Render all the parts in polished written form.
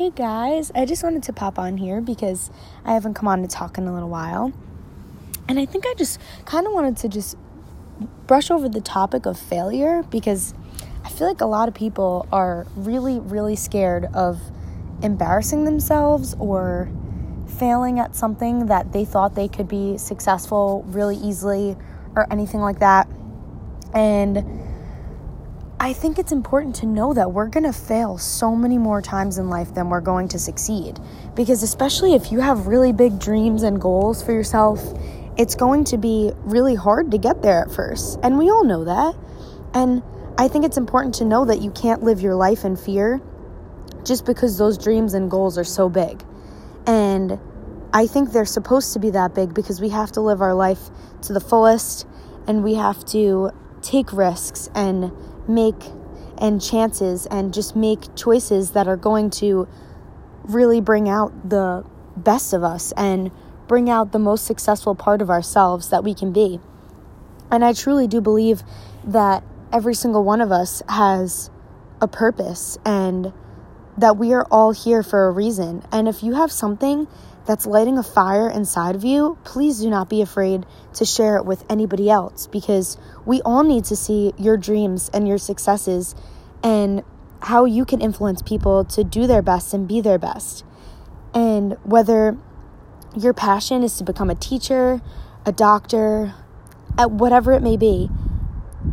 Hey guys, I just wanted to pop on here because I haven't come on to talk in a little while. And I think I just kind of wanted to just brush over the topic of failure because I feel like a lot of people are really, really scared of embarrassing themselves or failing at something that they thought they could be successful really easily or anything like that. And I think it's important to know that we're going to fail so many more times in life than we're going to succeed. Because especially if you have really big dreams and goals for yourself, it's going to be really hard to get there at first. And we all know that. And I think it's important to know that you can't live your life in fear just because those dreams and goals are so big. And I think they're supposed to be that big because we have to live our life to the fullest and we have to take risks and make choices that are going to really bring out the best of us and bring out the most successful part of ourselves that we can be. And I truly do believe that every single one of us has a purpose and that we are all here for a reason. And if you have something that's lighting a fire inside of you, please do not be afraid to share it with anybody else because we all need to see your dreams and your successes and how you can influence people to do their best and be their best. And whether your passion is to become a teacher, a doctor, whatever it may be,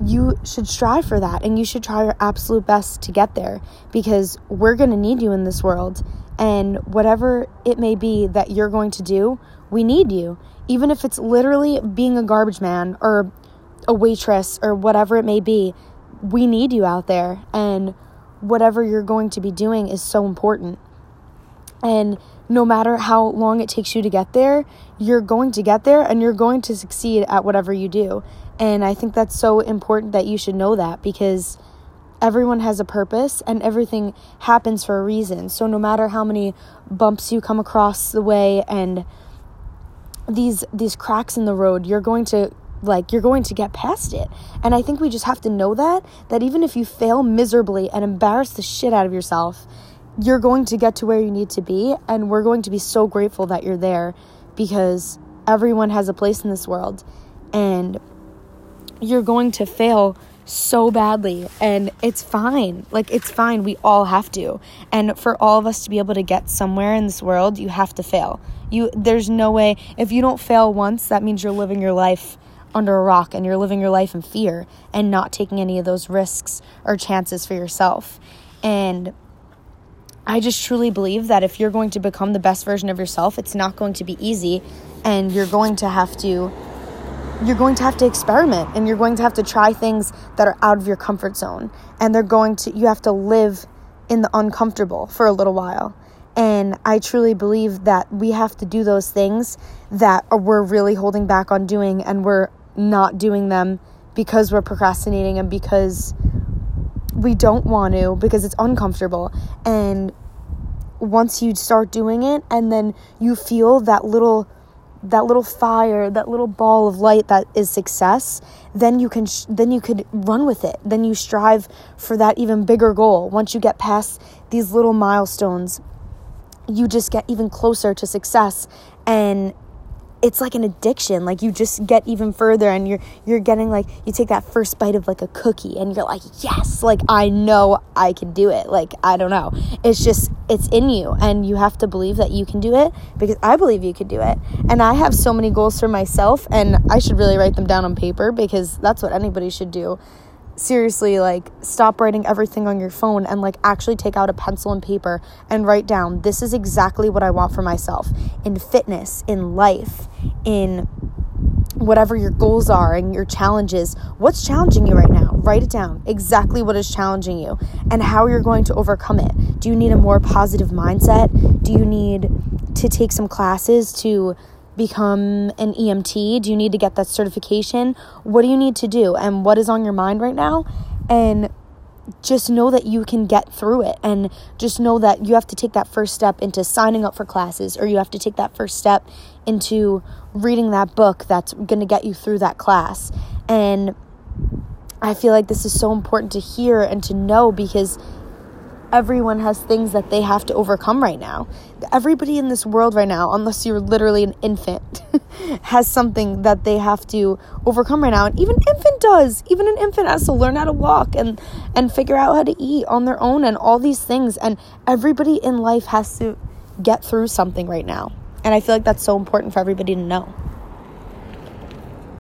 you should strive for that and you should try your absolute best to get there because we're going to need you in this world. And whatever it may be that you're going to do, we need you. Even if it's literally being a garbage man or a waitress or whatever it may be, we need you out there. And whatever you're going to be doing is so important. And no matter how long it takes you to get there, you're going to get there and you're going to succeed at whatever you do. And I think that's so important that you should know that because everyone has a purpose and everything happens for a reason. So no matter how many bumps you come across the way and these cracks in the road, you're going to get past it. And I think we just have to know that even if you fail miserably and embarrass the shit out of yourself, you're going to get to where you need to be. And we're going to be so grateful that you're there because everyone has a place in this world and you're going to fail so badly and it's fine. It's fine. We all have to. And for all of us to be able to get somewhere in this world, you have to fail. There's no way. If you don't fail once, that means you're living your life under a rock and you're living your life in fear and not taking any of those risks or chances for yourself. And I just truly believe that if you're going to become the best version of yourself, it's not going to be easy and you're going to have to experiment and you're going to have to try things that are out of your comfort zone and you have to live in the uncomfortable for a little while. And I truly believe that we have to do those things that we're really holding back on doing and we're not doing them because we're procrastinating and because we don't want to, because it's uncomfortable. And once you start doing it and then you feel that little fire, that little ball of light that is success, then you could run with it. Then you strive for that even bigger goal. Once you get past these little milestones, you just get even closer to success. And it's like an addiction. You just get even further and you're getting you take that first bite of a cookie and you're like, yes, I know I can do it. I don't know. It's in you and you have to believe that you can do it because I believe you could do it. And I have so many goals for myself and I should really write them down on paper because that's what anybody should do. Seriously, stop writing everything on your phone and actually take out a pencil and paper and write down, this is exactly what I want for myself in fitness, in life, in whatever your goals are and your challenges. What's challenging you right now? Write it down. Exactly what is challenging you and how you're going to overcome it. Do you need a more positive mindset? Do you need to take some classes to become an EMT? Do you need to get that certification? What do you need to do? And what is on your mind right now? And just know that you can get through it. And just know that you have to take that first step into signing up for classes, or you have to take that first step into reading that book that's going to get you through that class. And I feel like this is so important to hear and to know because everyone has things that they have to overcome right now. Everybody in this world right now, unless you're literally an infant, has something that they have to overcome right now. And even infant does. Even an infant has to learn how to walk and figure out how to eat on their own and all these things. And everybody in life has to get through something right now. And I feel like that's so important for everybody to know.